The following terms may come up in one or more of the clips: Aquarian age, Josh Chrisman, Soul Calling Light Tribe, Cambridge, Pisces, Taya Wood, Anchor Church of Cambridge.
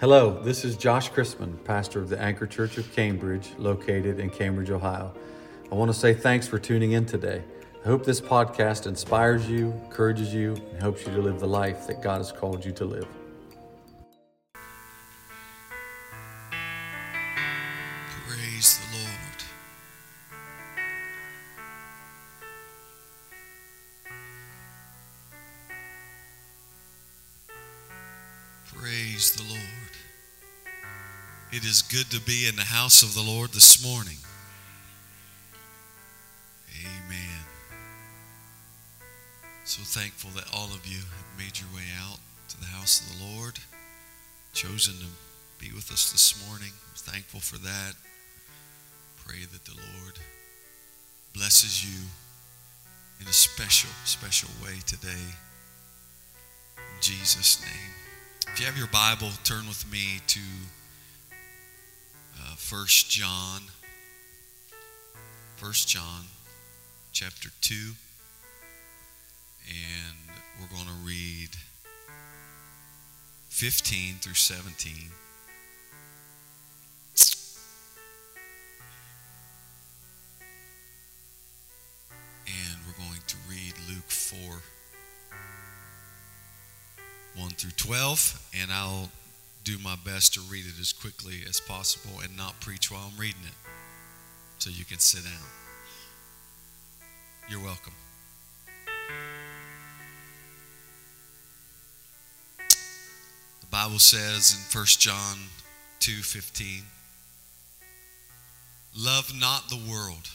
Hello, this is Josh Chrisman, pastor of the Anchor Church of Cambridge, located in Cambridge, Ohio. I want to say thanks for tuning in today. I hope this podcast inspires you, encourages you, and helps you to live the life that God has called you to live. Praise the Lord. Praise the Lord. It is good to be in the house of the Lord this morning. Amen. So thankful that all of you have made your way out to the house of the Lord, chosen to be with us this morning. We're thankful for that. Pray that the Lord blesses you in a special, special way today. In Jesus' name. If you have your Bible, turn with me to 1 John chapter 2, and we're going to read 15 through 17. And we're going to read Luke 4, 1 through 12, and I'll do my best to read it as quickly as possible and not preach while I'm reading it, so you can sit down. You're welcome. The Bible says in 1 John 2:15, love not the world.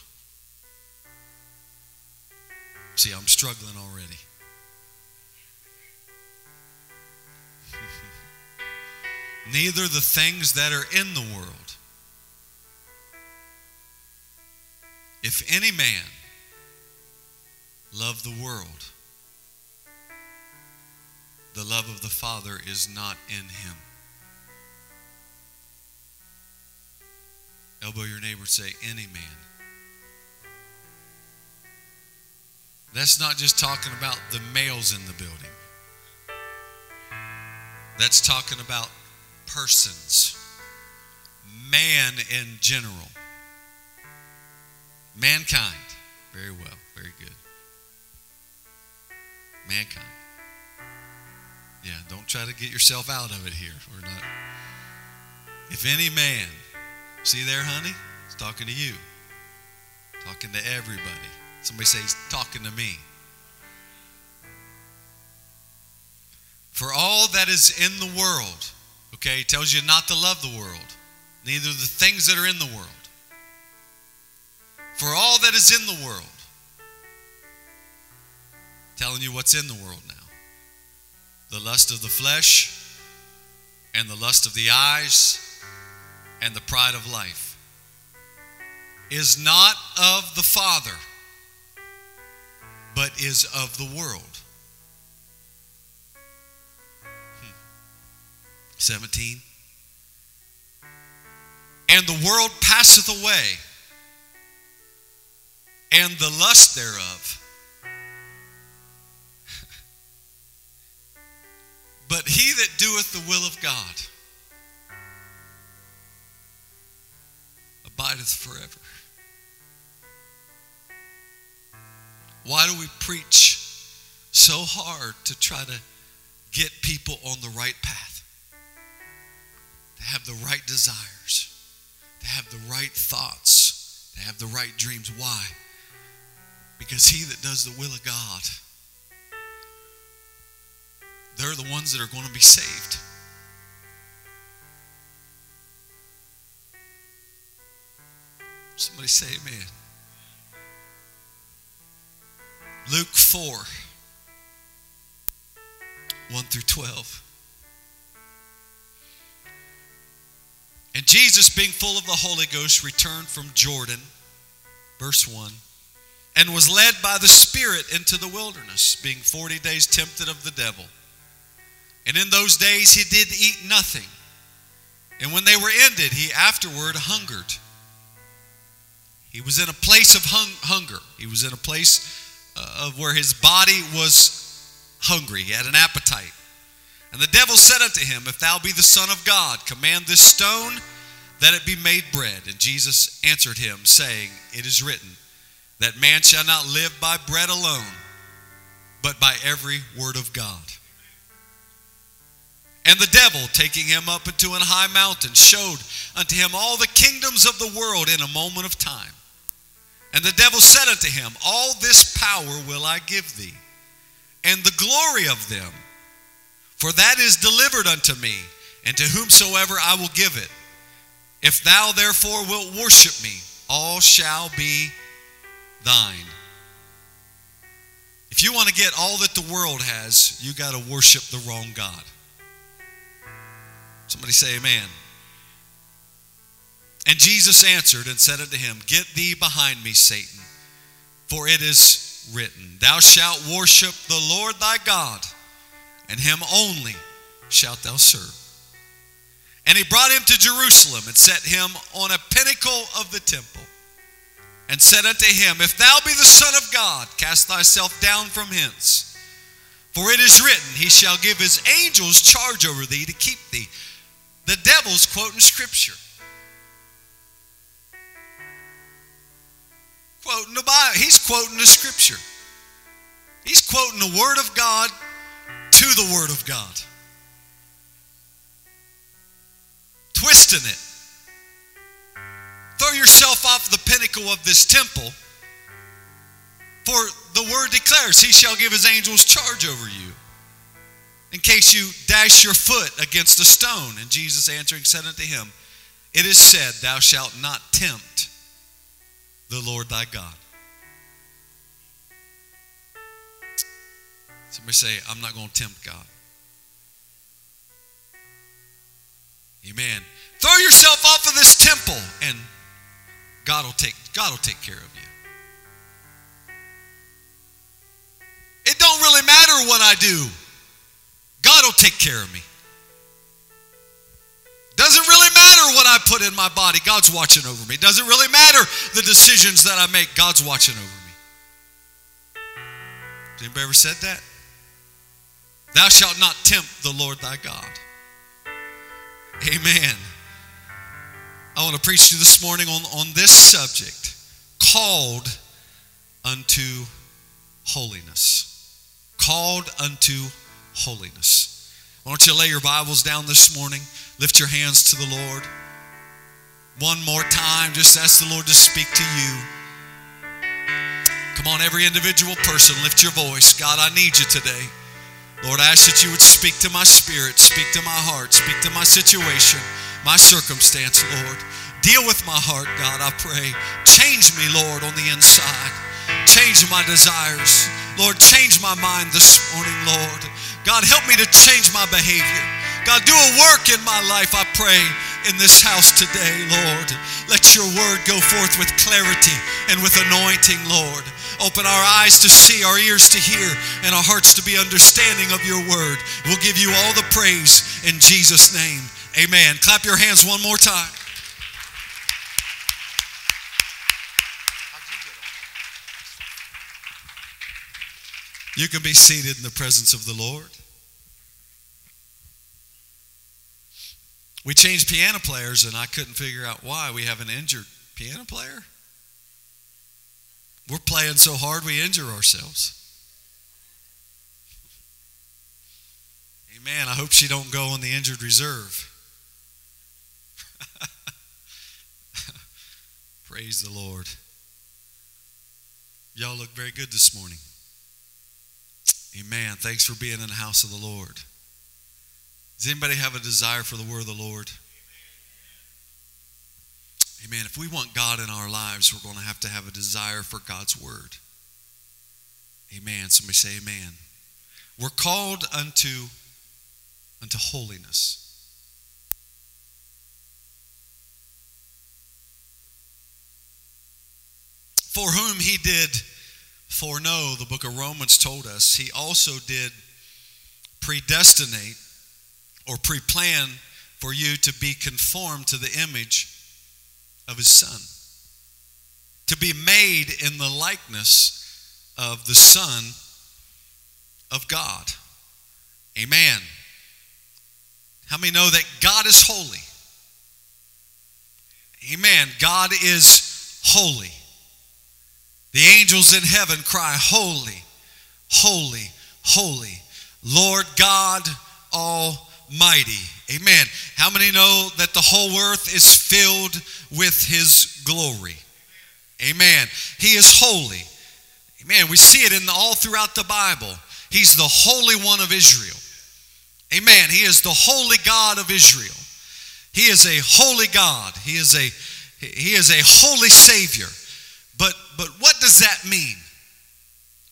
See, I'm struggling already. Neither the things that are in the world. If any man love the world, the love of the Father is not in him. Elbow your neighbor and say, any man. That's not just talking about the males in the building. That's talking about persons, man in general, mankind. Very well, very good. Mankind. Yeah, don't try to get yourself out of it here. We're not. If any man, see there, honey? It's talking to you. Talking to everybody. Somebody say he's talking to me. For all that is in the world, okay, it tells you not to love the world, neither the things that are in the world. For all that is in the world, telling you what's in the world now. The lust of the flesh, and the lust of the eyes, and the pride of life is not of the Father, but is of the world. 17. And the world passeth away, and the lust thereof. But he that doeth the will of God abideth forever. Why do we preach so hard to try to get people on the right path, to have the right desires, to have the right thoughts, to have the right dreams? Why? Because he that does the will of God, they're the ones that are going to be saved. Somebody say amen. Luke 4, 1 through 12. And Jesus, being full of the Holy Ghost, returned from Jordan, verse 1, and was led by the Spirit into the wilderness, being 40 days tempted of the devil. And in those days he did eat nothing. And when they were ended, he afterward hungered. He was in a place of hunger. He was in a place of where his body was hungry. He had an appetite. And the devil said unto him, If thou be the Son of God, command this stone that it be made bread. And Jesus answered him, saying, It is written, that man shall not live by bread alone, but by every word of God. And the devil, taking him up into an high mountain, showed unto him all the kingdoms of the world in a moment of time. And the devil said unto him, All this power will I give thee, and the glory of them, for that is delivered unto me, and to whomsoever I will give it. If thou therefore wilt worship me, all shall be thine. If you want to get all that the world has, you got to worship the wrong God. Somebody say amen. And Jesus answered and said unto him, Get thee behind me, Satan, for it is written, Thou shalt worship the Lord thy God, and him only shalt thou serve. And he brought him to Jerusalem, and set him on a pinnacle of the temple, and said unto him, If thou be the Son of God, cast thyself down from hence. For it is written, He shall give His angels charge over thee to keep thee. The devil's quoting Scripture. Quoting the Bible. He's quoting the Scripture. He's quoting the Word of God to the Word of God. Twisting it. Throw yourself off the pinnacle of this temple, for the word declares, He shall give His angels charge over you, in case you dash your foot against a stone. And Jesus answering said unto him, It is said, Thou shalt not tempt the Lord thy God. Somebody say, I'm not going to tempt God. Amen. Throw yourself off of this temple, and God will take care of you. It don't really matter what I do. God will take care of me. Doesn't really matter what I put in my body. God's watching over me. Doesn't really matter the decisions that I make. God's watching over me. Has anybody ever said that? Thou shalt not tempt the Lord thy God. Amen. I want to preach to you this morning on this subject, called unto holiness. Called unto holiness. I want you to lay your Bibles down this morning. Lift your hands to the Lord. One more time, just ask the Lord to speak to you. Come on, every individual person, lift your voice. God, I need you today. Lord, I ask that you would speak to my spirit, speak to my heart, speak to my situation, my circumstance, Lord. Deal with my heart, God, I pray. Change me, Lord, on the inside. Change my desires. Lord, change my mind this morning, Lord. God, help me to change my behavior. God, do a work in my life, I pray, in this house today, Lord. Let your word go forth with clarity and with anointing, Lord. Open our eyes to see, our ears to hear, and our hearts to be understanding of your word. We'll give you all the praise in Jesus' name. Amen. Clap your hands one more time. You can be seated in the presence of the Lord. We changed piano players, and I couldn't figure out why. We have an injured piano player. We're playing so hard we injure ourselves. Amen. I hope she don't go on the injured reserve. Praise the Lord. Y'all look very good this morning. Amen. Thanks for being in the house of the Lord. Does anybody have a desire for the word of the Lord? Amen. If we want God in our lives, we're going to have a desire for God's word. Amen. Somebody say amen. We're called unto holiness. For whom he did foreknow, the book of Romans told us, he also did predestinate or pre-plan for you to be conformed to the image of his son. To be made in the likeness of the Son of God. Amen. How many know that God is holy? Amen. God is holy. The angels in heaven cry, holy, holy, holy, Lord God Almighty. Amen. How many know that the whole earth is filled with His glory? Amen. He is holy. Amen. We see it in all throughout the Bible. He's the Holy One of Israel. Amen. He is the holy God of Israel. He is a holy God. He is a holy Savior. But what does that mean?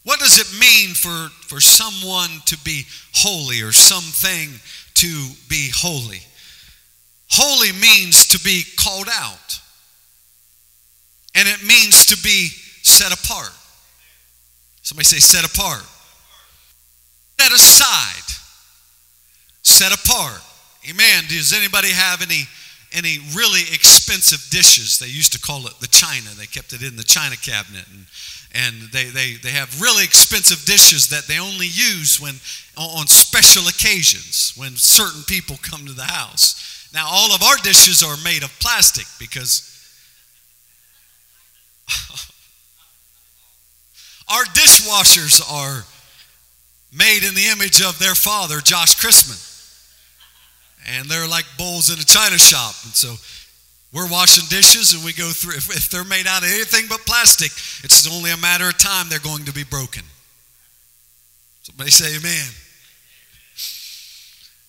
What does it mean for someone to be holy or something to be holy? Holy means to be called out. And it means to be set apart. Somebody say set apart. Set aside. Set apart. Amen. Does anybody have any really expensive dishes? They used to call it the china. They kept it in the china cabinet. And they have really expensive dishes that they only use when on special occasions, when certain people come to the house. Now, all of our dishes are made of plastic because our dishwashers are made in the image of their father, Josh Chrisman. And they're like bowls in a china shop. And so we're washing dishes and we go through. If they're made out of anything but plastic, it's only a matter of time they're going to be broken. Somebody say amen.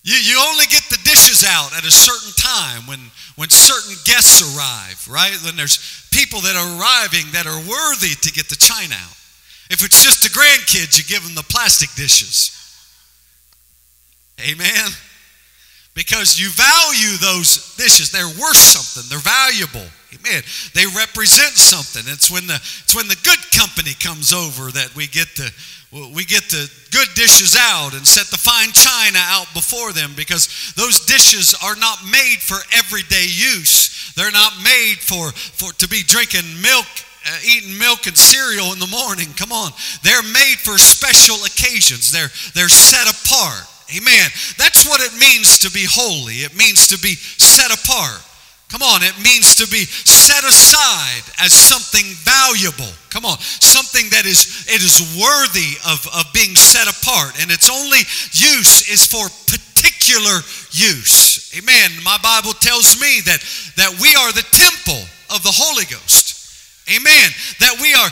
You only get the dishes out at a certain time when certain guests arrive, right? When there's people that are arriving that are worthy to get the china out. If it's just the grandkids, you give them the plastic dishes. Amen? Because you value those dishes. They're worth something. They're valuable. Amen. They represent something. It's when the good company comes over that we get the good dishes out and set the fine china out before them, because those dishes are not made for everyday use. They're not made for to be drinking milk, eating milk and cereal in the morning. Come on. They're made for special occasions. They're set apart. Amen. That's what it means to be holy. It means to be set apart. Come on. It means to be set aside as something valuable. Come on. Something that is worthy of being set apart. And its only use is for particular use. Amen. My Bible tells me that we are the temple of the Holy Ghost. Amen. That we are,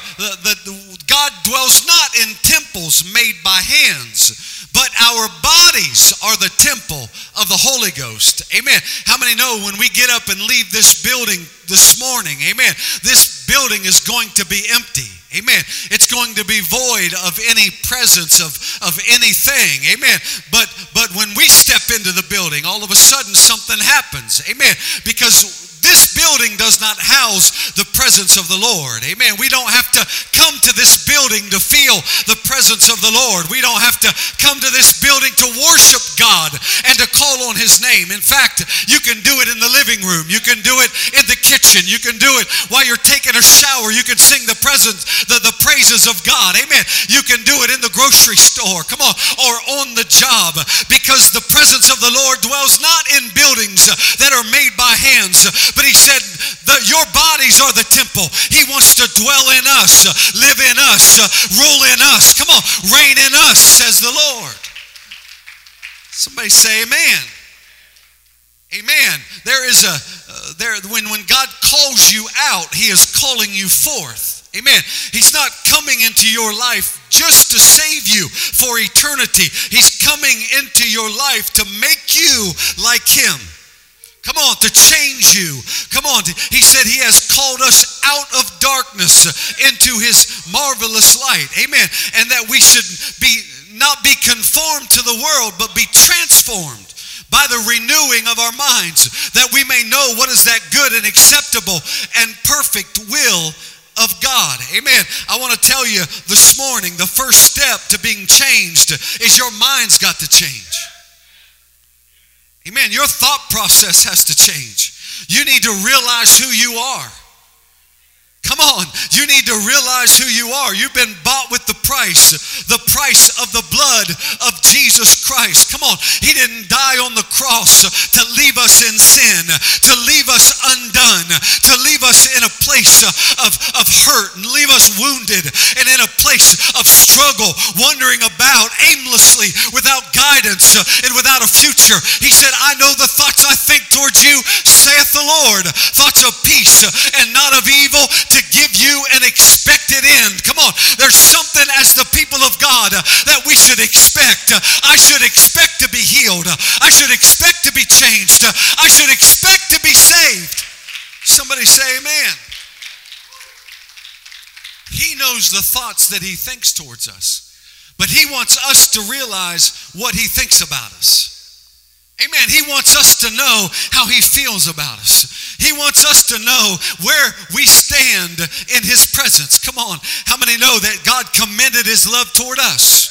God dwells not in temples made by hands, but our bodies are the temple of the Holy Ghost. Amen. How many know when we get up and leave this building this morning, amen, this building is going to be empty. Amen. It's going to be void of any presence of anything. Amen. But when we step into the building, all of a sudden something happens. Amen. Because this building does not house the presence of the Lord. Amen. We don't have to come to this building to feel the presence of the Lord. We don't have to come to this building to worship God and to call on His name. In fact, you can do it in the living room. You can do it in the kitchen. You can do it while you're taking a shower. You can sing the praises of God. Amen. You can do it in the grocery store. Come on. Or on the job. Because the presence of the Lord dwells not in buildings that are made by hands. But He said, your bodies are the temple. He wants to dwell in us, live in us, rule in us. Come on, reign in us, says the Lord. Somebody say amen. Amen. There is when God calls you out, He is calling you forth. Amen. He's not coming into your life just to save you for eternity. He's coming into your life to make you like Him. Come on, to change you. Come on. He said He has called us out of darkness into His marvelous light. Amen. And that we should not be conformed to the world, but be transformed by the renewing of our minds, that we may know what is that good and acceptable and perfect will of God. Amen. I want to tell you this morning, the first step to being changed is your mind's got to change. Amen. Your thought process has to change. You need to realize who you are. Come Come on, you need to realize who you are. You've been bought with the price of the blood of Jesus Christ. Come on, he didn't die on the cross to leave us in sin, to leave us undone, to leave us in a place of hurt and leave us wounded and in a place of struggle, wandering about aimlessly without guidance and without a future. He said, I know the thoughts I think towards you, saith the Lord, thoughts of peace and not of evil, to give you an expected end. Come on, there's something as the people of God that we should expect. I should expect to be healed. I should expect to be changed. I should expect to be saved. Somebody say amen. He knows the thoughts that he thinks towards us, but he wants us to realize what he thinks about us. Amen. He wants us to know how he feels about us. He wants us to know where we stand in his presence. Come on. How many know that God commended his love toward us,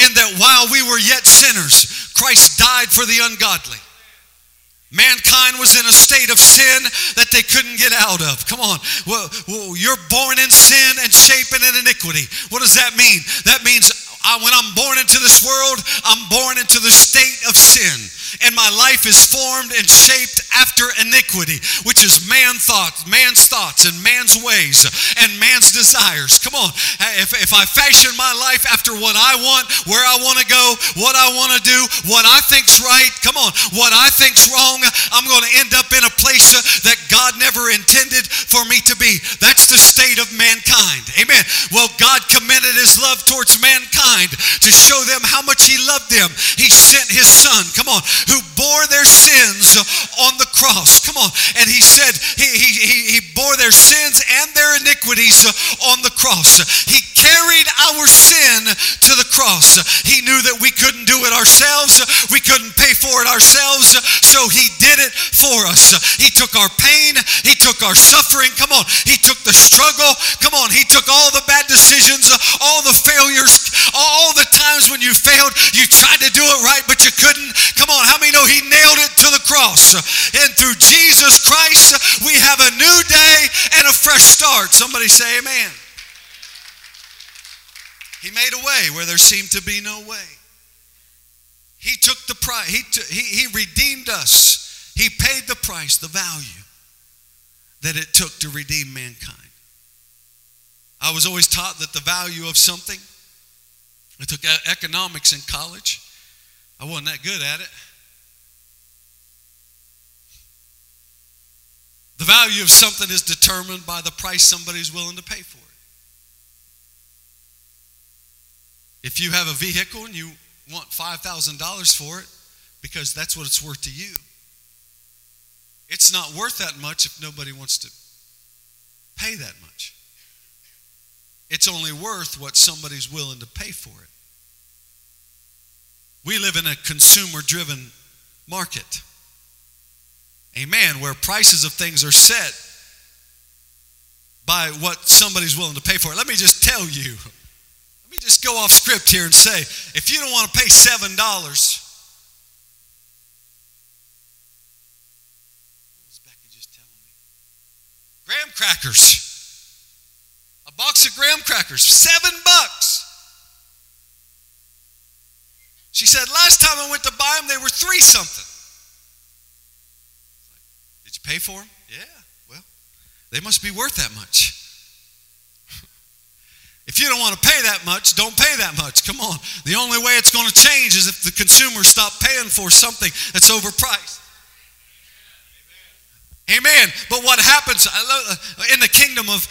in that while we were yet sinners, Christ died for the ungodly? Mankind was in a state of sin that they couldn't get out of. Come on. Well, you're born in sin and shapen in iniquity. What does that mean? That means when I'm born into this world, I'm born into the state of sin. And my life is formed and shaped after iniquity, which is man's thoughts and man's ways and man's desires. Come on. If I fashion my life after what I want, where I want to go, what I want to do, what I think's right, come on, what I think's wrong, I'm going to end up in a place that God never intended for me to be. That's the state of mankind. Amen. Well, God commended his love towards mankind to show them how much he loved them. He sent his son, come on, who bore their sins on the cross. Come on. And he said he bore their sins and their iniquities on the cross. He carried our sin to the cross. He knew that we couldn't do it ourselves. We couldn't pay for it ourselves. So he did it for us. He took our pain. He took our suffering. Come on. He took the struggle. Come on. He took all the bad decisions, all the failures, all the times when you failed, you tried to do it right, but you couldn't. Come on. How many know he nailed it to the cross? And through Jesus Christ, we have a new day and a fresh start. Somebody say amen. He made a way where there seemed to be no way. He took the price. He redeemed us. He paid the price, the value that it took to redeem mankind. I was always taught that the value of something, I took economics in college. I wasn't that good at it. The value of something is determined by the price somebody's willing to pay for it. If you have a vehicle and you want $5,000 for it because that's what it's worth to you, it's not worth that much if nobody wants to pay that much. It's only worth what somebody's willing to pay for it. We live in a consumer-driven market. Amen. Where prices of things are set by what somebody's willing to pay for it. Let me just tell you. Let me just go off script here and say, if you don't want to pay $7, what was Becca just telling me? Graham crackers. A box of graham crackers, $7. She said, last time I went to buy them, they were $3 something. Did you pay for them? Yeah, well, they must be worth that much. If you don't want to pay that much, don't pay that much. Come on. The only way it's going to change is if the consumer stops paying for something that's overpriced. Amen. But what happens in the kingdom of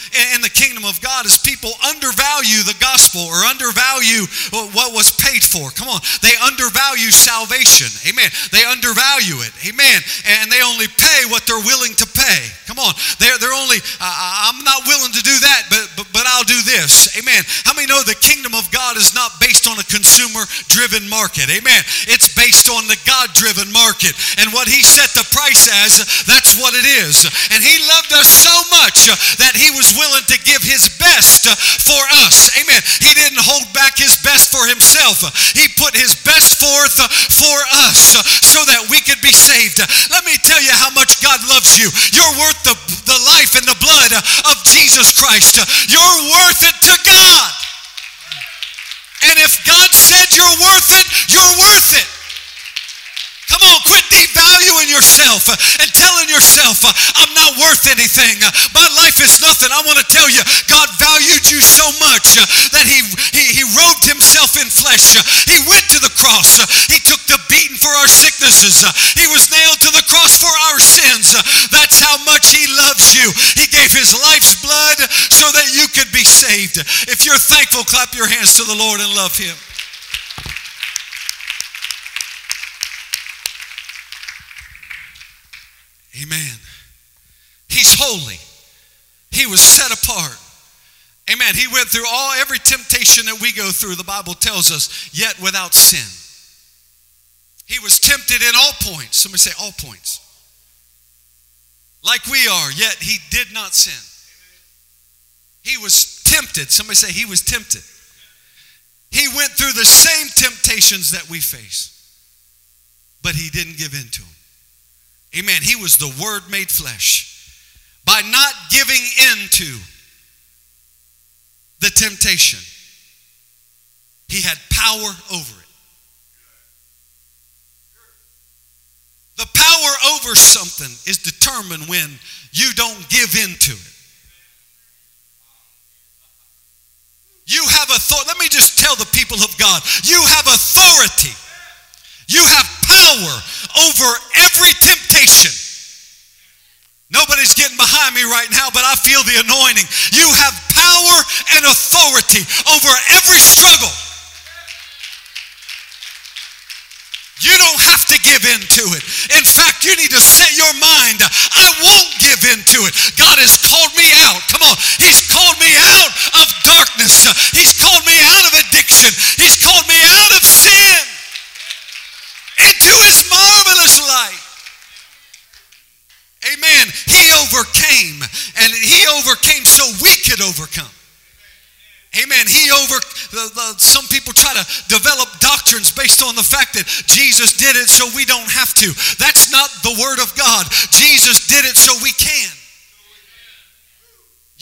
God is people undervalue the gospel or undervalue what was paid for. Come on. They undervalue salvation. Amen. They undervalue it. Amen. And they only pay what they're willing to pay. Come on. They're only, I'm not willing to do that, but I'll do this. Amen. How many know the kingdom of God is not based on a consumer-driven market? Amen. It's based on the God-driven market. And what he set the price as, that's what it is. And he loved us so much that he was willing to give his best for us. Amen. He didn't hold back his best for himself. He put his best forth for us so that we could be saved. Let me tell you how much God loves you. You're worth the life and the blood of Jesus Christ. You're worth it to God. And if God said you're worth it, you're worth it. Come on, quit devaluing yourself and telling yourself, I'm not worth anything. My life is nothing. I want to tell you, God valued you so much that he robed himself in flesh. He went to the cross. He took the beating for our sicknesses. He was nailed to the cross for our sins. That's how much he loves you. He gave his life's blood so that you could be saved. If you're thankful, clap your hands to the Lord and love him. Amen. He's holy. He was set apart. Amen. He went through every temptation that we go through, the Bible tells us, yet without sin. He was tempted in all points. Somebody say all points. Like we are, yet he did not sin. He was tempted. Somebody say he was tempted. He went through the same temptations that we face, but he didn't give in to them. Amen. He was the Word made flesh. By not giving in to the temptation, he had power over it. The power over something is determined when you don't give in to it. You have authority. Let me just tell the people of God, you have authority. You have power over every temptation. Nobody's getting behind me right now, but I feel the anointing. You have power and authority over every struggle. You don't have to give in to it. In fact, you need to set your mind, I won't give in to it. God has called me out. Come on. He's called me out of darkness. He's called me out of addiction. He's called me out of sin. Into his marvelous light. Amen. He overcame, and he overcame so we could overcome. Amen. Some people try to develop doctrines based on the fact that Jesus did it so we don't have to. That's not the Word of God. Jesus did it so we can.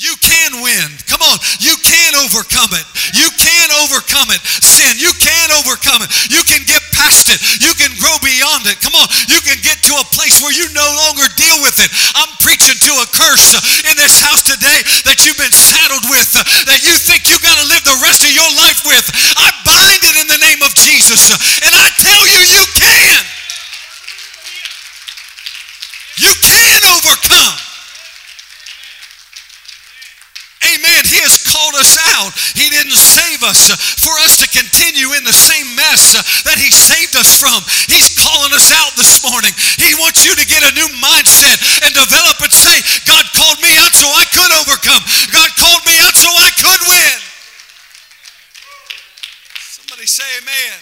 You can win. Come on. You can overcome it. You can overcome it. Sin. You can overcome it. You can get past it. You can grow beyond it. Come on. You can get to a place where you no longer deal with it. I'm preaching to a curse in this house today that you've been saddled with, that you think you got to live the rest of your life with. I bind it in the name of Jesus. And I tell you, you can. You can overcome. Amen. He has called us out. He didn't save us for us to continue in the same mess that he saved us from. He's calling us out this morning. He wants you to get a new mindset and develop and say, God called me out so I could overcome. God called me out so I could win. Somebody say amen.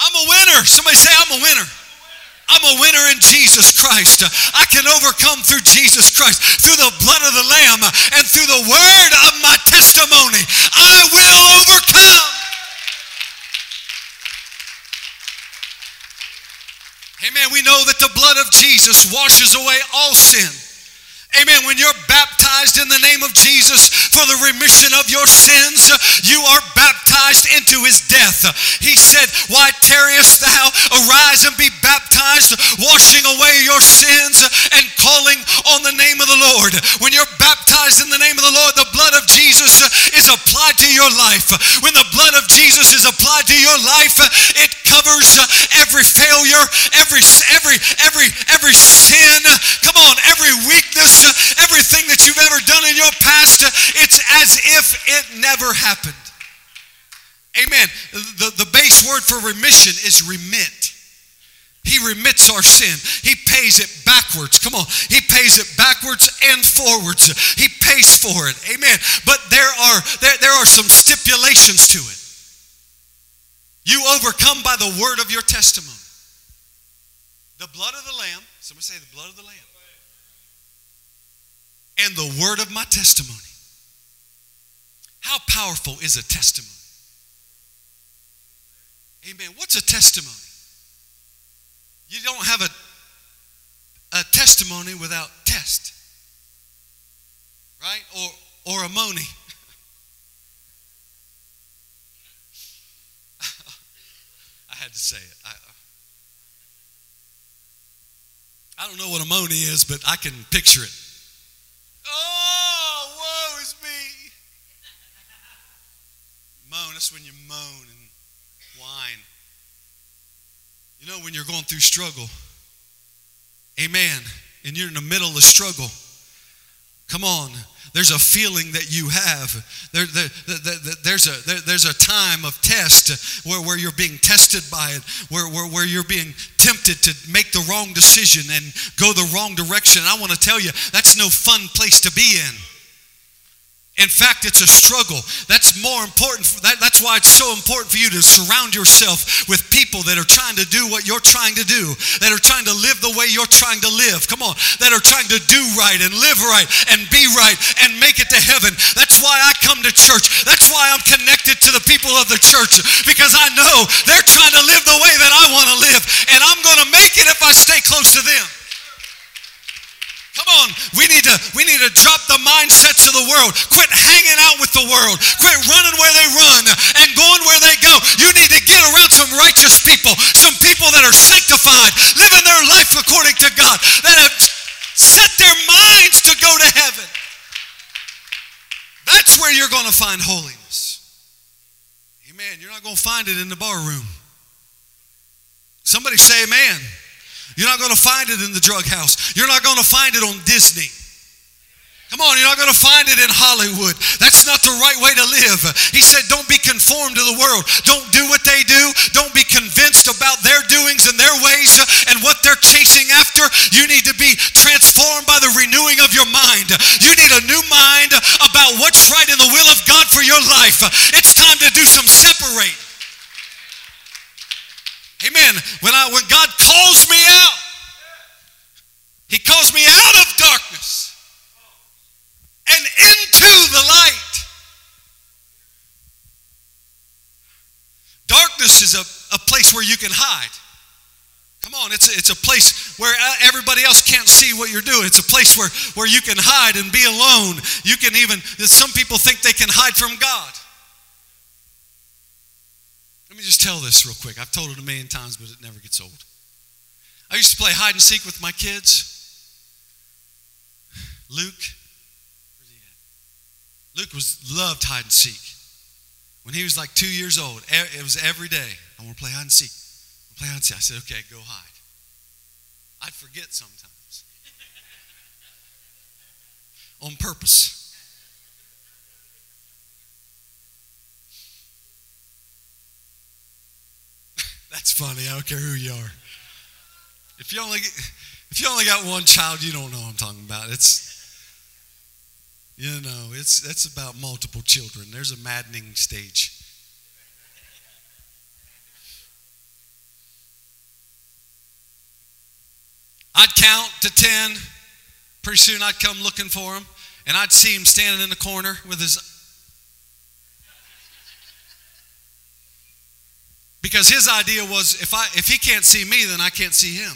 I'm a winner. Somebody say I'm a winner. I'm a winner in Jesus Christ. I can overcome through Jesus Christ, through the blood of the Lamb, and through the word of my testimony. I will overcome. Amen. We know that the blood of Jesus washes away all sin. Amen. When you're baptized in the name of Jesus for the remission of your sins, you are baptized into his death. He said, why tarriest thou? Arise and be baptized, washing away your sins and calling on the name of the Lord. When you're baptized in the name of the Lord, the blood of Jesus is applied to your life. When the blood of Jesus is applied to your life, it covers every failure, every sin. Come on, every weakness. Everything that you've ever done in your past, it's as if it never happened. Amen. The base word for remission is remit. He remits our sin. He pays it backwards. Come on. He pays it backwards and forwards. He pays for it. Amen. But there are some stipulations to it. You overcome by the word of your testimony. The blood of the Lamb. Somebody say the blood of the Lamb. And the word of my testimony. How powerful is a testimony? Amen. What's a testimony? You don't have a testimony without test, right? Or a money. I had to say it. I don't know what a money is, but I can picture it. Oh, woe is me. Moan, that's when you moan and whine. You know, when you're going through struggle, amen, and you're in the middle of struggle, come on, there's a feeling that you have. There's a time of test where you're being tested by it, where you're being tempted to make the wrong decision and go the wrong direction. I want to tell you, that's no fun place to be in. In fact, it's a struggle. That's more important. That's why it's so important for you to surround yourself with people that are trying to do what you're trying to do, that are trying to live the way you're trying to live. Come on. That are trying to do right and live right and be right and make it to heaven. That's why I come to church. That's why I'm connected to the people of the church, because I know they're trying to live the way that I want to live, and I'm going to make it if I stay close to them. Come on, we need to drop the mindsets of the world. Quit hanging out with the world. Quit running where they run and going where they go. You need to get around some righteous people, some people that are sanctified, living their life according to God, that have set their minds to go to heaven. That's where you're going to find holiness. Amen. You're not going to find it in the bar room. Somebody say amen. You're not going to find it in the drug house. You're not going to find it on Disney. Come on, you're not going to find it in Hollywood. That's not the right way to live. He said, don't be conformed to the world. Don't do what they do. Don't be convinced about their doings and their ways and what they're chasing after. You need to be transformed by the renewing of your mind. You need a new mind about what's right in the will of God for your life. It's time to do some separating. Amen. When God calls me out, He calls me out of darkness and into the light. Darkness is a place where you can hide. Come on, it's a place where everybody else can't see what you're doing. It's a place where you can hide and be alone. You can even, some people think they can hide from God. Let me just tell this real quick. I've told it a million times, but it never gets old. I used to play hide and seek with my kids. Luke loved hide and seek. When he was like 2 years old, it was every day. I want to play hide and seek. I want to play hide and seek. I said, okay, go hide. I'd forget sometimes. On purpose. That's funny. I don't care who you are. If you only got one child, you don't know what I'm talking about. That's about multiple children. There's a maddening stage. I'd count to 10. Pretty soon I'd come looking for him, and I'd see him standing in the corner with his. Because his idea was, if he can't see me, then I can't see him.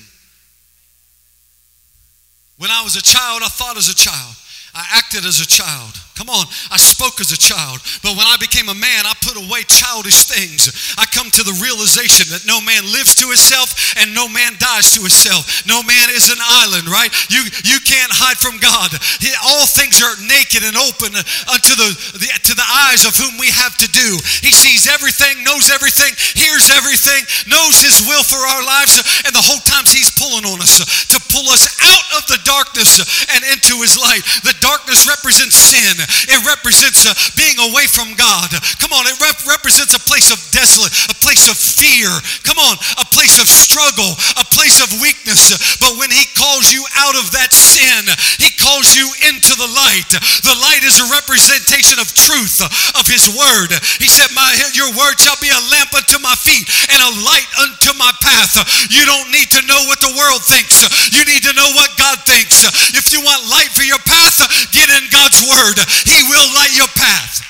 When I was a child, I thought as a child. I acted as a child. Come on, I spoke as a child. But when I became a man, I put away childish things. I come to the realization that no man lives to himself and no man dies to himself. No man is an island, right? You can't hide from God. All things are naked and open unto the eyes of whom we have to do. He sees everything, knows everything, hears everything, knows His will for our lives, and the whole time He's pulling on us to pull us out of the darkness and into His light. The darkness represents sin. It represents being away from God. Come on, it represents a place of desolate, a place of fear. Come on, a place of struggle, a place of weakness. But when He calls you out of that sin, He calls you into the light. The light is a representation of truth, of His word. He said, your word shall be a lamp unto my feet and a light unto my path. You don't need to know what the world thinks. You need to know what God thinks. If you want light for your path, get in God's word. He will light your path.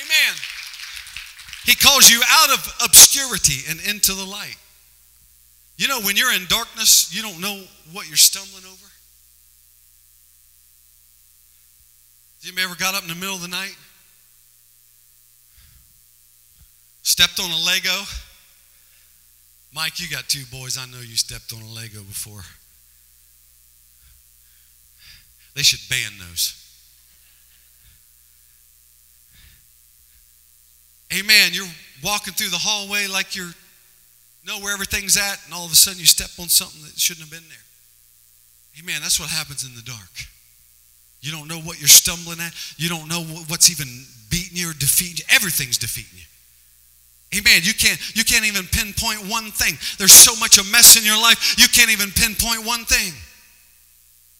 Amen. He calls you out of obscurity and into the light. You know, when you're in darkness, you don't know what you're stumbling over. You ever got up in the middle of the night, stepped on a Lego? Mike, you got two boys. I know you stepped on a Lego before. They should ban those. Hey, man, you're walking through the hallway like you know where everything's at, and all of a sudden you step on something that shouldn't have been there. Hey, man, that's what happens in the dark. You don't know what you're stumbling at. You don't know what's even beating you or defeating you. Everything's defeating you. Amen. You can't even pinpoint one thing. There's so much a mess in your life, you can't even pinpoint one thing.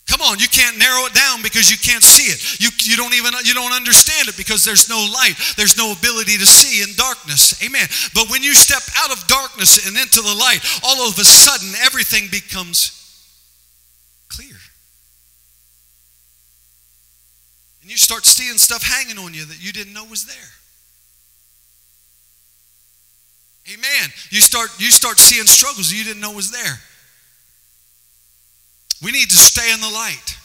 Come on, you can't narrow it down because you can't see it. You don't understand it because there's no light. There's no ability to see in darkness. Amen. But when you step out of darkness and into the light, all of a sudden everything becomes clear. And you start seeing stuff hanging on you that you didn't know was there. Amen. You start seeing struggles you didn't know was there. We need to stay in the light.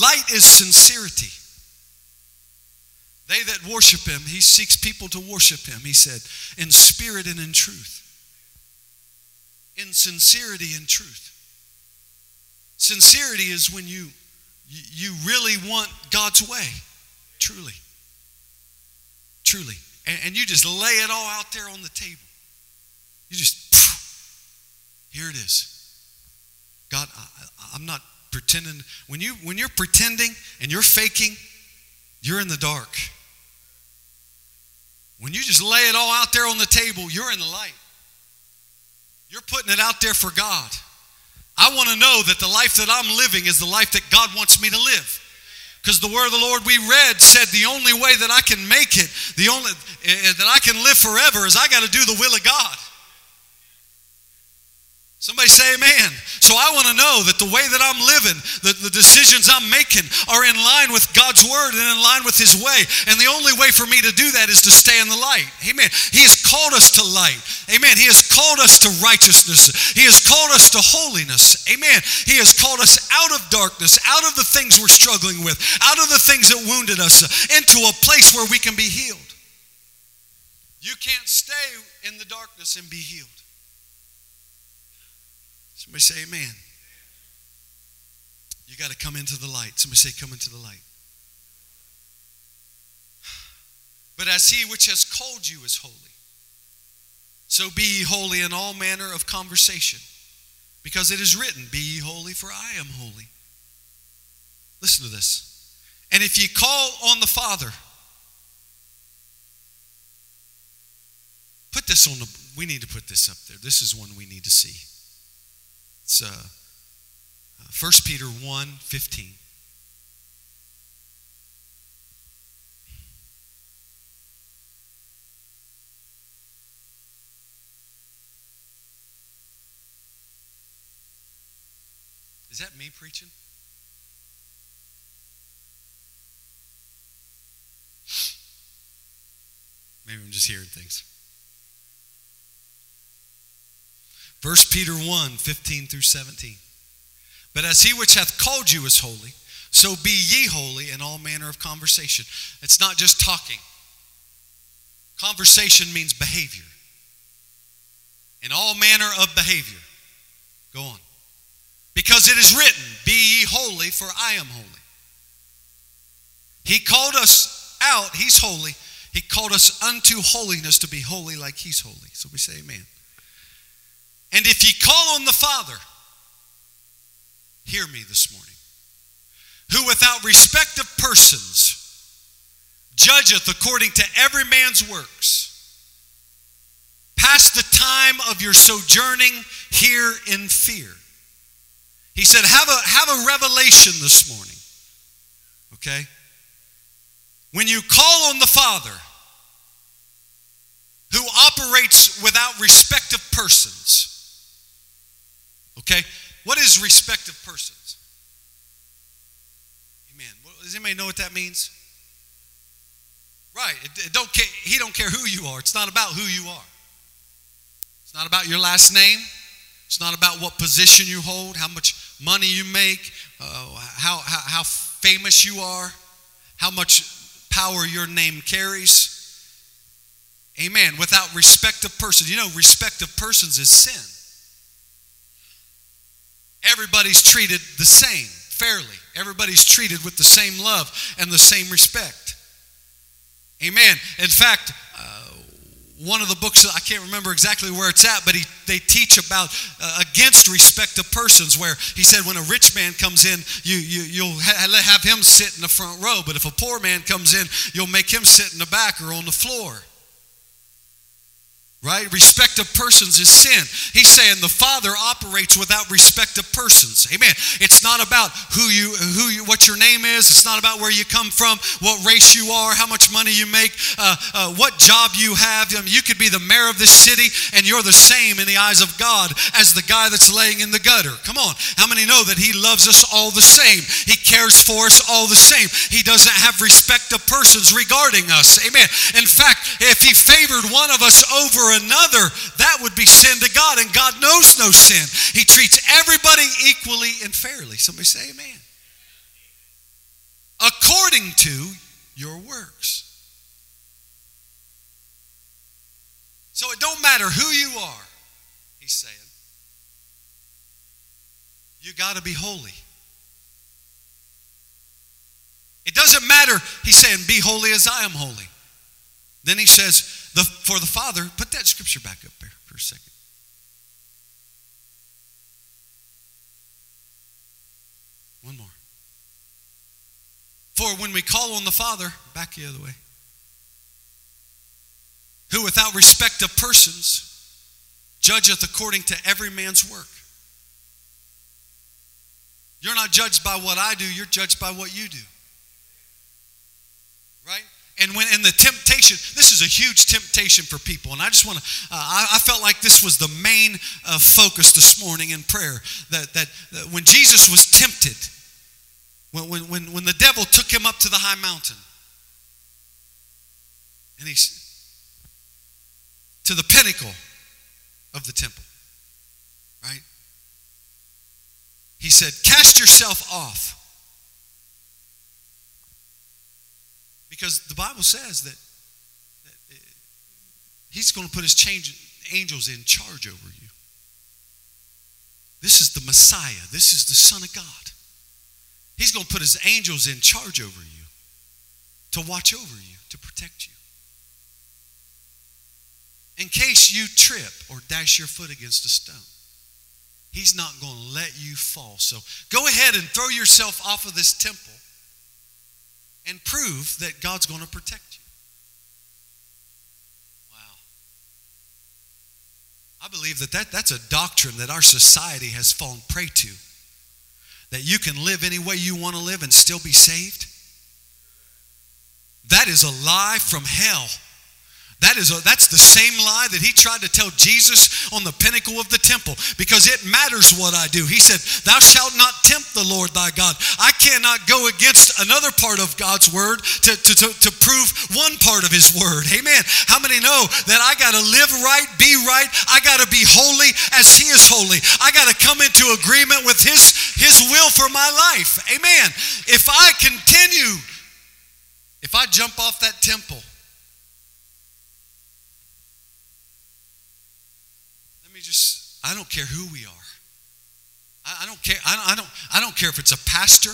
Light is sincerity. They that worship him, he seeks people to worship him, he said, in spirit and in truth. In sincerity and truth. Sincerity is when you really want God's way. Truly. Truly. And you just lay it all out there on the table. You just, here it is. God, I'm not pretending. When you're pretending and you're faking, you're in the dark. When you just lay it all out there on the table, you're in the light. You're putting it out there for God. I want to know that the life that I'm living is the life that God wants me to live. Because the word of the Lord we read said the only way that I can make it, the only that I can live forever is I got to do the will of God. Somebody say amen. So I want to know that the way that I'm living, the decisions I'm making are in line with God's word and in line with his way. And the only way for me to do that is to stay in the light. Amen. He has called us to light. Amen. He has called us to righteousness. He has called us to holiness. Amen. He has called us out of darkness, out of the things we're struggling with, out of the things that wounded us, into a place where we can be healed. You can't stay in the darkness and be healed. Somebody say amen. You got to come into the light. Somebody say come into the light. But as he which has called you is holy, so be ye holy in all manner of conversation. Because it is written, be ye holy, for I am holy. Listen to this. And if ye call on the Father, put this on the, we need to put this up there. This is one we need to see. It's 1 Peter 1:15. Is that me preaching? Maybe I'm just hearing things. 1 Peter 1:15-17. But as he which hath called you is holy, so be ye holy in all manner of conversation. It's not just talking. Conversation means behavior. In all manner of behavior. Go on. Because it is written, be ye holy, for I am holy. He called us out, he's holy. He called us unto holiness to be holy like he's holy. So we say amen. And if ye call on the Father, hear me this morning, who without respect of persons judgeth according to every man's works, pass the time of your sojourning here in fear. He said, have a revelation this morning, okay? When you call on the Father, who operates without respect of persons, okay? What is respect of persons? Amen. Does anybody know what that means? Right. He don't care who you are. It's not about who you are. It's not about your last name. It's not about what position you hold, how much money you make, how famous you are, how much power your name carries. Amen. Without respect of persons. You know, respect of persons is sin. Everybody's treated the same, fairly. Everybody's treated with the same love and the same respect. Amen. In fact, one of the books, I can't remember exactly where it's at, but they teach about against respect of persons, where he said when a rich man comes in, you'll have him sit in the front row, but if a poor man comes in, you'll make him sit in the back or on the floor. Right? Respect of persons is sin. He's saying the Father operates without respect of persons. Amen. It's not about what your name is. It's not about where you come from, what race you are, how much money you make, what job you have. I mean, you could be the mayor of this city and you're the same in the eyes of God as the guy that's laying in the gutter. Come on. How many know that He loves us all the same? He cares for us all the same. He doesn't have respect of persons regarding us. Amen. In fact, if He favored one of us over another, that would be sin to God, and God knows no sin. He treats everybody equally and fairly. Somebody say amen. According to your works. So it don't matter who you are, He's saying. You got to be holy. It doesn't matter, He's saying, be holy as I am holy. Then He says, for the Father, put that scripture back up there for a second. One more. For when we call on the Father, back the other way, who without respect of persons judgeth according to every man's work. You're not judged by what I do, you're judged by what you do. Right? And when the temptation, this is a huge temptation for people. And I just want to, I felt like this was the main focus this morning in prayer. That when Jesus was tempted, when the devil took Him up to the high mountain, and he's to the pinnacle of the temple, right? He said, cast yourself off. Because the Bible says that He's going to put His angels in charge over you. This is the Messiah. This is the Son of God. He's going to put His angels in charge over you to watch over you, to protect you. In case you trip or dash your foot against a stone, He's not going to let you fall. So go ahead and throw yourself off of this temple and prove that God's going to protect you. Wow. I believe that's a doctrine that our society has fallen prey to. That you can live any way you want to live and still be saved. That is a lie from hell. That's the same lie that he tried to tell Jesus on the pinnacle of the temple, because it matters what I do. He said, thou shalt not tempt the Lord thy God. I cannot go against another part of God's word to prove one part of His word. Amen. How many know that I got to live right, be right. I got to be holy as He is holy. I got to come into agreement with His will for my life. Amen. If I jump off that temple, I don't care who we are. I don't care. I don't care if it's a pastor.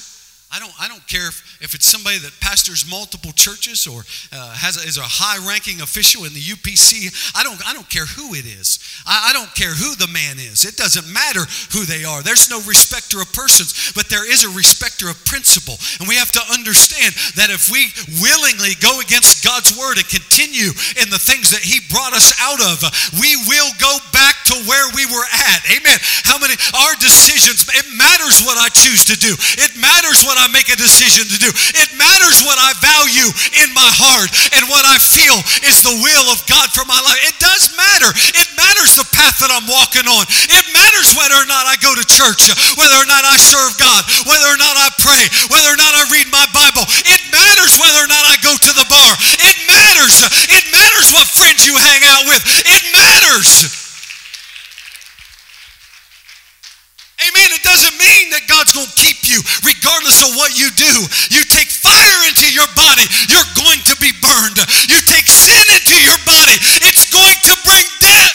I don't care if it's somebody that pastors multiple churches or is a high-ranking official in the UPC. I don't care who it is. I don't care who the man is. It doesn't matter who they are. There's no respecter of persons, but there is a respecter of principle. And we have to understand that if we willingly go against God's word and continue in the things that He brought us out of, we will go back to where we were at. Amen. Our decisions, it matters what I choose to do. It matters what I make a decision to do. It matters what I value in my heart and what I feel is the will of God for my life. It does matter. It matters the path that I'm walking on. It matters whether or not I go to church, whether or not I serve God, whether or not I pray, whether or not I read my Bible. It matters whether or not I go to the bar. It matters. It matters what friends you hang out with. It matters. Amen. It doesn't mean that God's going to keep you regardless of what you do. You take fire into your body, you're going to be burned. You take sin into your body, it's going to bring death.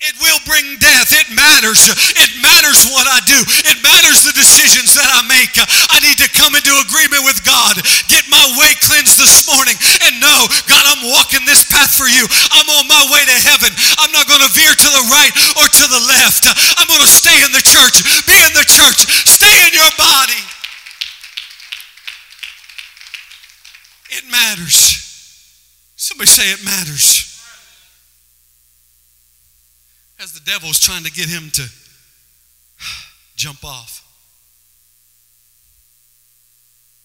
It will bring death. It matters. It matters what I do. It matters the decisions that I make. I need to come into agreement with God. Get my way cleansed this morning and know, God, I'm walking this path for you. I'm on my way to heaven. I'm not going to veer to the right or to the left. I'm going to stay in the church. Be in the church. Stay in your body. It matters. Somebody say it matters. As the devil's trying to get him to jump off.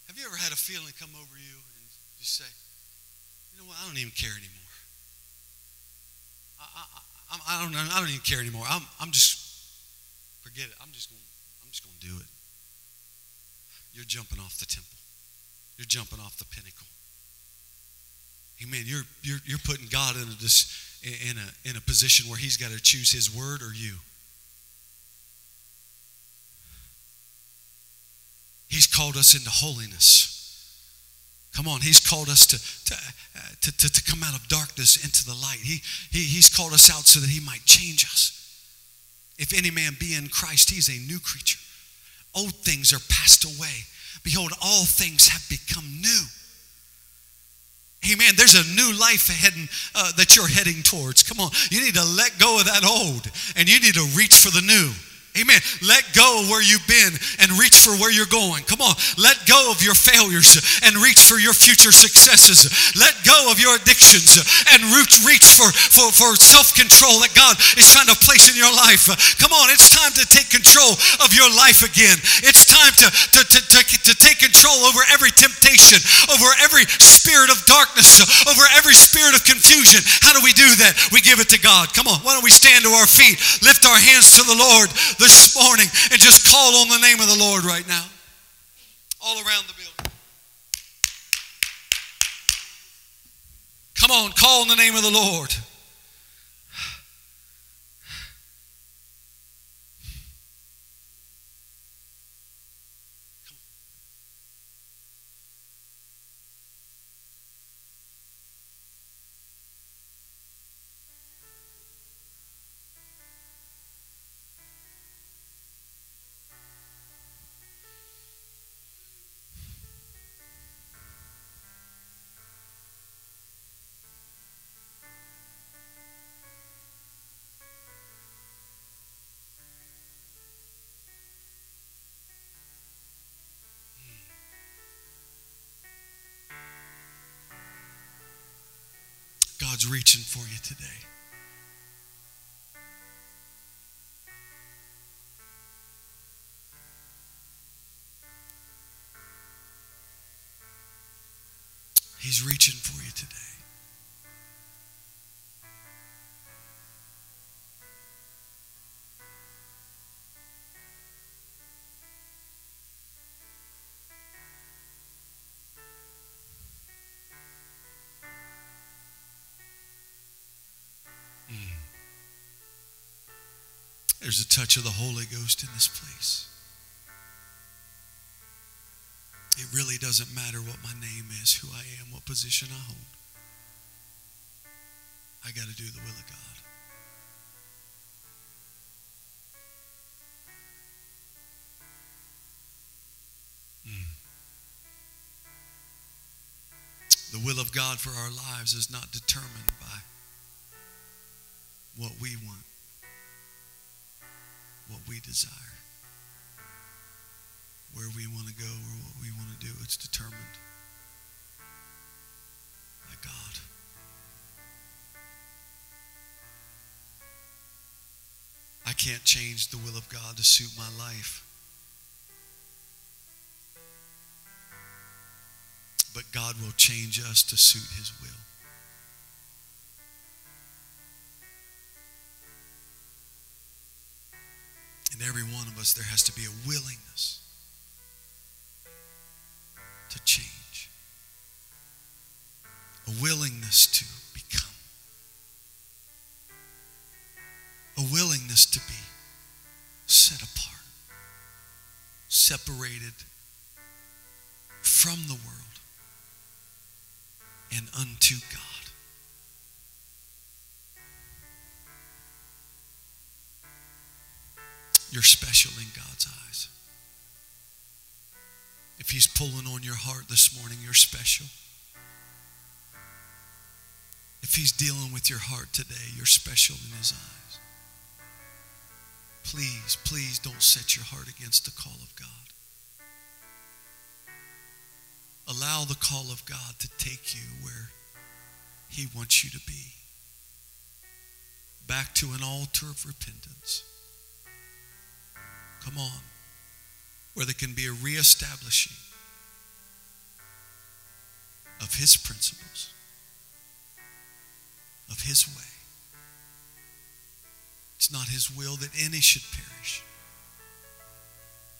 Have you ever had a feeling come over you and you say, you know what, I don't even care anymore. I don't even care anymore. I'm just, forget it. I'm just going to do it. You're jumping off the temple. You're jumping off the pinnacle. Amen. You're putting God into this. In a position where he's got to choose his word or you. He's called us into holiness. Come on, he's called us to come out of darkness into the light. He's called us out so that he might change us. If any man be in Christ, he's a new creature. Old things are passed away. Behold, all things have become new. Amen. There's a new life that you're heading towards. Come on. You need to let go of that old and you need to reach for the new. Amen. Let go of where you've been and reach for where you're going. Come on. Let go of your failures and reach for your future successes. Let go of your addictions and reach for self-control that God is trying to place in your life. Come on. It's time to take control of your life again. It's time to take control over every temptation, over every spirit of darkness, over every spirit of confusion. How do we do that? We give it to God. Come on. Why don't we stand to our feet, lift our hands to the Lord this morning and just call on the name of the Lord right now. All around the building. Come on, call on the name of the Lord. God's reaching for you today. He's reaching for you today. There's a touch of the Holy Ghost in this place. It really doesn't matter what my name is, who I am, what position I hold. I got to do the will of God. The will of God for our lives is not determined by what we want, what we desire, where we want to go or what we want to do. It's determined by God. I can't change the will of God to suit my life. But God will change us to suit his will. In every one of us, there has to be a willingness to change, a willingness to become, a willingness to be set apart, separated from the world and unto God. You're special in God's eyes. If He's pulling on your heart this morning, you're special. If He's dealing with your heart today, you're special in His eyes. Please, please don't set your heart against the call of God. Allow the call of God to take you where He wants you to be. Back to an altar of repentance. Come on. Where there can be a reestablishing of His principles, of His way. It's not His will that any should perish,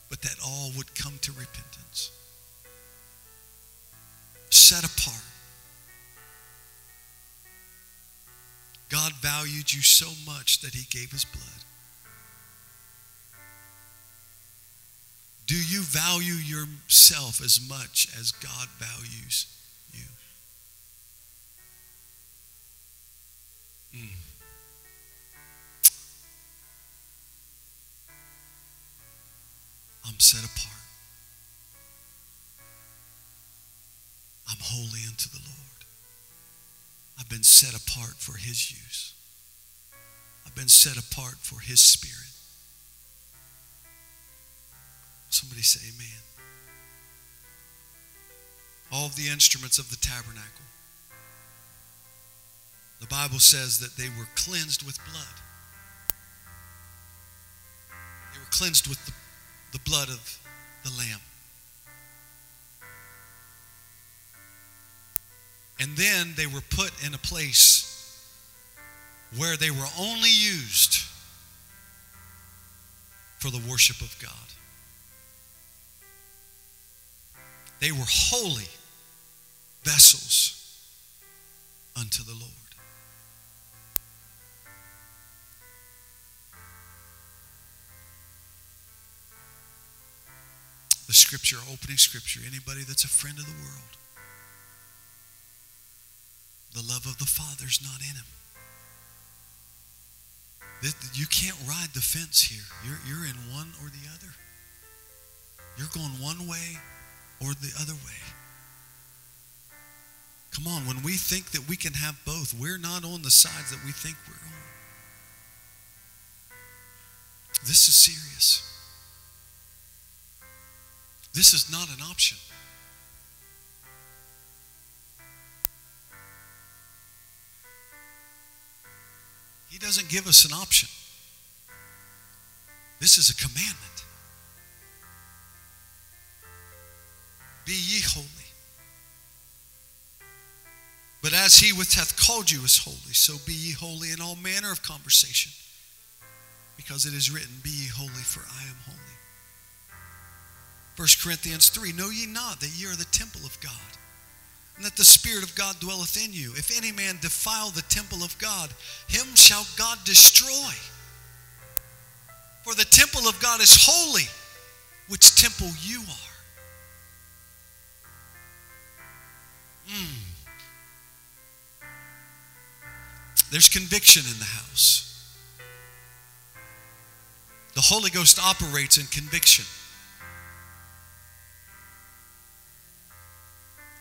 but that all would come to repentance. Set apart. God valued you so much that He gave His blood. Do you value yourself as much as God values you? I'm set apart. I'm holy unto the Lord. I've been set apart for His use. I've been set apart for His Spirit. Somebody say amen. All of the instruments of the tabernacle. The Bible says that they were cleansed with blood. They were cleansed with the blood of the Lamb. And then they were put in a place where they were only used for the worship of God. They were holy vessels unto the Lord. The scripture, opening scripture, anybody that's a friend of the world, the love of the Father's not in him. You can't ride the fence here. You're in one or the other. You're going one way or the other way. Come on, when we think that we can have both, we're not on the sides that we think we're on. This is serious. This is not an option. He doesn't give us an option. This is a commandment. Be ye holy. But as He which hath called you is holy, so be ye holy in all manner of conversation. Because it is written, be ye holy, for I am holy. 1 Corinthians 3, know ye not that ye are the temple of God, and that the Spirit of God dwelleth in you. If any man defile the temple of God, him shall God destroy. For the temple of God is holy, which temple you are. There's conviction in the house. The Holy Ghost operates in conviction.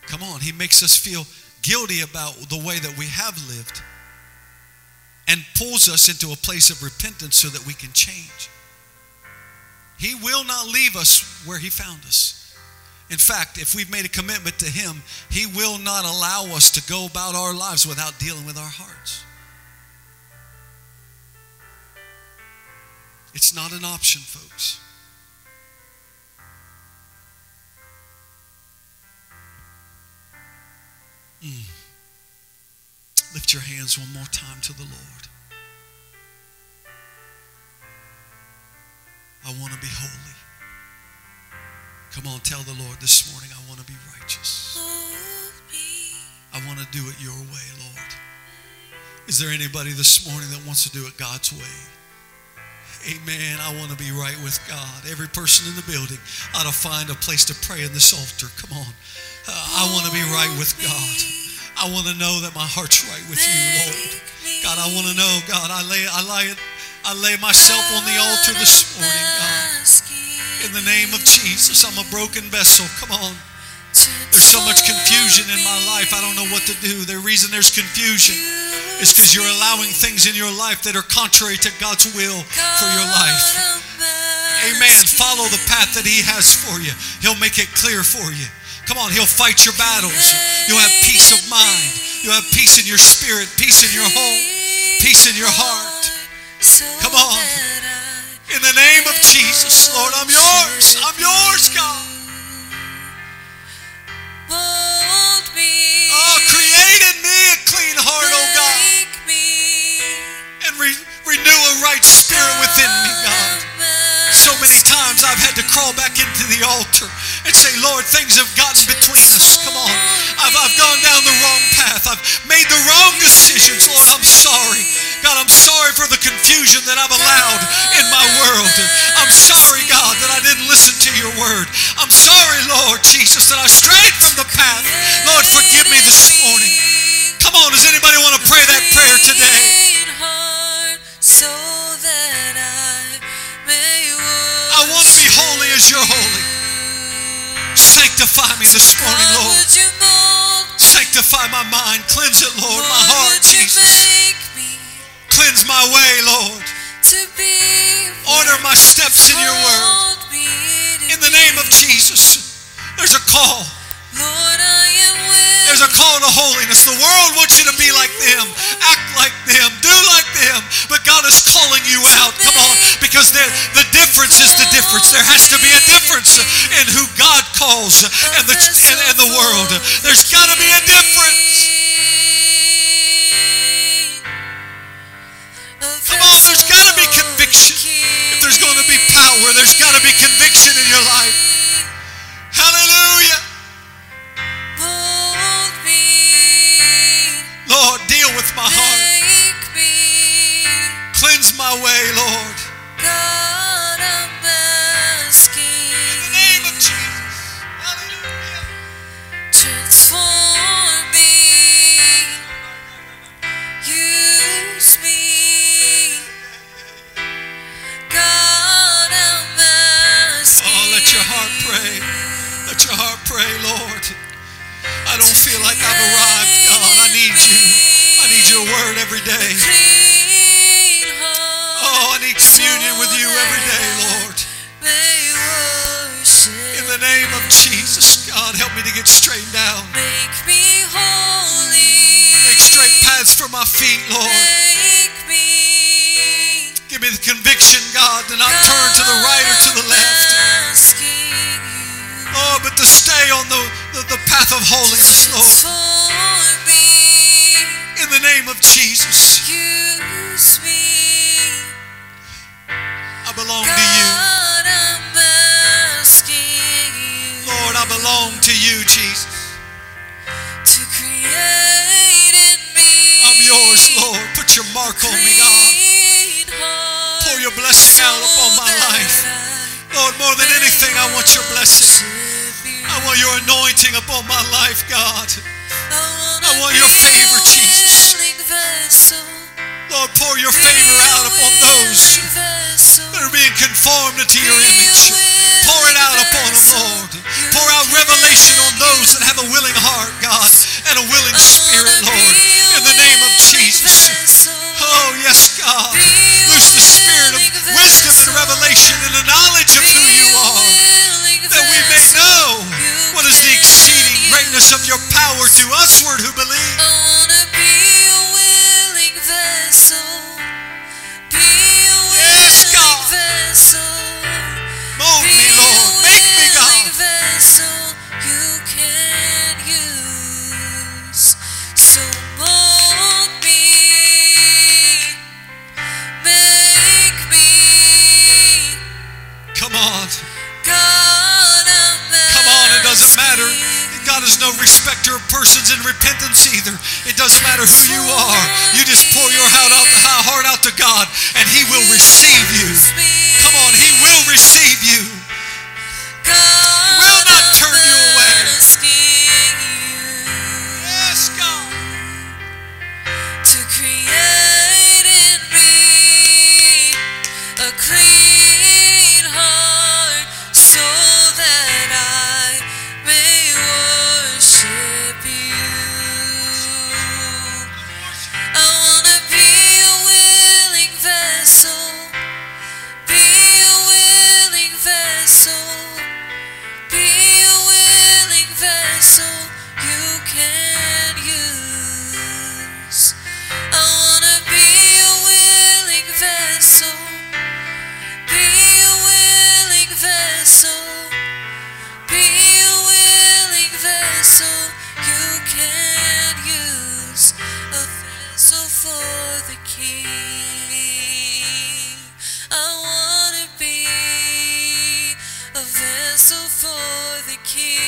Come on, He makes us feel guilty about the way that we have lived and pulls us into a place of repentance so that we can change. He will not leave us where He found us. In fact, if we've made a commitment to Him, He will not allow us to go about our lives without dealing with our hearts. It's not an option, folks. Lift your hands one more time to the Lord. I want to be holy. Come on, tell the Lord this morning, I want to be righteous. I want to do it your way, Lord. Is there anybody this morning that wants to do it God's way? Amen. I want to be right with God. Every person in the building ought to find a place to pray in this altar. Come on. I want to be right with God. I want to know that my heart's right with you, Lord. God, I want to know, God, I lay myself on the altar this morning, God. In the name of Jesus, I'm a broken vessel. Come on. There's so much confusion in my life. I don't know what to do. The reason there's confusion is because you're allowing things in your life that are contrary to God's will for your life. Amen. Follow the path that He has for you. He'll make it clear for you. Come on, He'll fight your battles. You'll have peace of mind. You'll have peace in your spirit, peace in your home, peace in your heart. Come on. In the name of Jesus, Lord, I'm yours. I'm yours, God. Oh, create in me a clean heart, oh God, and renew a right spirit within me, God. So many times I've had to crawl back into the altar and say, Lord, things have gotten between us. Come on. I've gone down the wrong path. I've made the wrong decisions. Lord, I'm sorry. God, I'm sorry for the confusion that I've allowed in my world. I'm sorry, God, that I didn't listen to your word. I'm sorry, Lord Jesus, that I strayed from the path. Lord, forgive me this morning. Come on, does anybody want to pray that prayer today? I want to be holy as you're holy. Sanctify me this morning, Lord. Sanctify my mind. Cleanse it, Lord, my heart, Jesus. Cleanse my way, Lord. Order my steps in your word. In the name of Jesus, there's a call. There's a call to holiness. The world wants you to be like them, act like them, do like them, but God is calling you out. Come on, because the difference is the difference. There has to be a difference in who God calls and the world. There's got to be a difference. Come on, there's got to be conviction. If there's going to be power, there's got to be conviction in your life. Hallelujah. Lord, deal with my heart. Cleanse my way, Lord. God, I'm asking. In the name of Jesus. Hallelujah. Transform me. Use me. God, I'm asking. Oh, let your heart pray. Let your heart pray, Lord. I don't feel like I've arrived, God. I need you. I need your word every day. Oh, I need communion with you every day, Lord. In the name of Jesus, God, help me to get straightened out. Make straight paths for my feet, Lord. Give me the conviction, God, to not turn to the right or to the left. Oh, but to stay on the path of holiness, Lord. In the name of Jesus. I belong to you. Lord, I belong to you, Jesus. I'm yours, Lord. Put your mark on me, God. Pour your blessing out upon my life. Lord, more than anything, I want your blessing. I want your anointing upon my life, God. I want your favor, Jesus. Lord, pour your favor out upon those that are being conformed to your image. Pour it out upon them, Lord. Pour out revelation on those that have a willing heart, God, and a willing spirit, Lord. In the name of Jesus. Oh, yes, God. Loose the spirit of wisdom and revelation and the knowledge of who you are, that we may know what is the exceeding greatness of your power to usward who believe. I want to be a willing vessel. Be a willing vessel. Mold me, Lord. Make me, God. Vessel you can use. So mold me. Christians in repentance either. It doesn't matter who you are. You just pour your heart out to God, and He will receive you. Come on, He will receive you. He will not turn you away. Yes, God. To create in me a clean heart, so that I may worship you. I want to be a willing vessel, you can use. I want to be a willing vessel, you can use. A vessel for the King. I want to be a vessel for the King.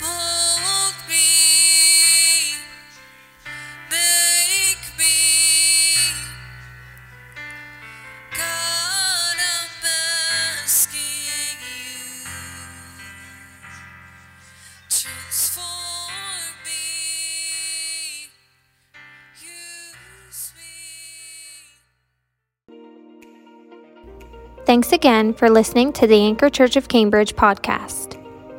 Mold me, make me, God, I'm asking you, transform me, use me. Thanks again for listening to the Anchor Church of Cambridge podcast.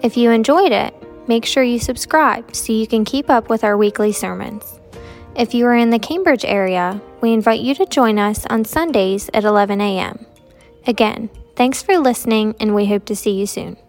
If you enjoyed it, make sure you subscribe so you can keep up with our weekly sermons. If you are in the Cambridge area, we invite you to join us on Sundays at 11 a.m. Again, thanks for listening, and we hope to see you soon.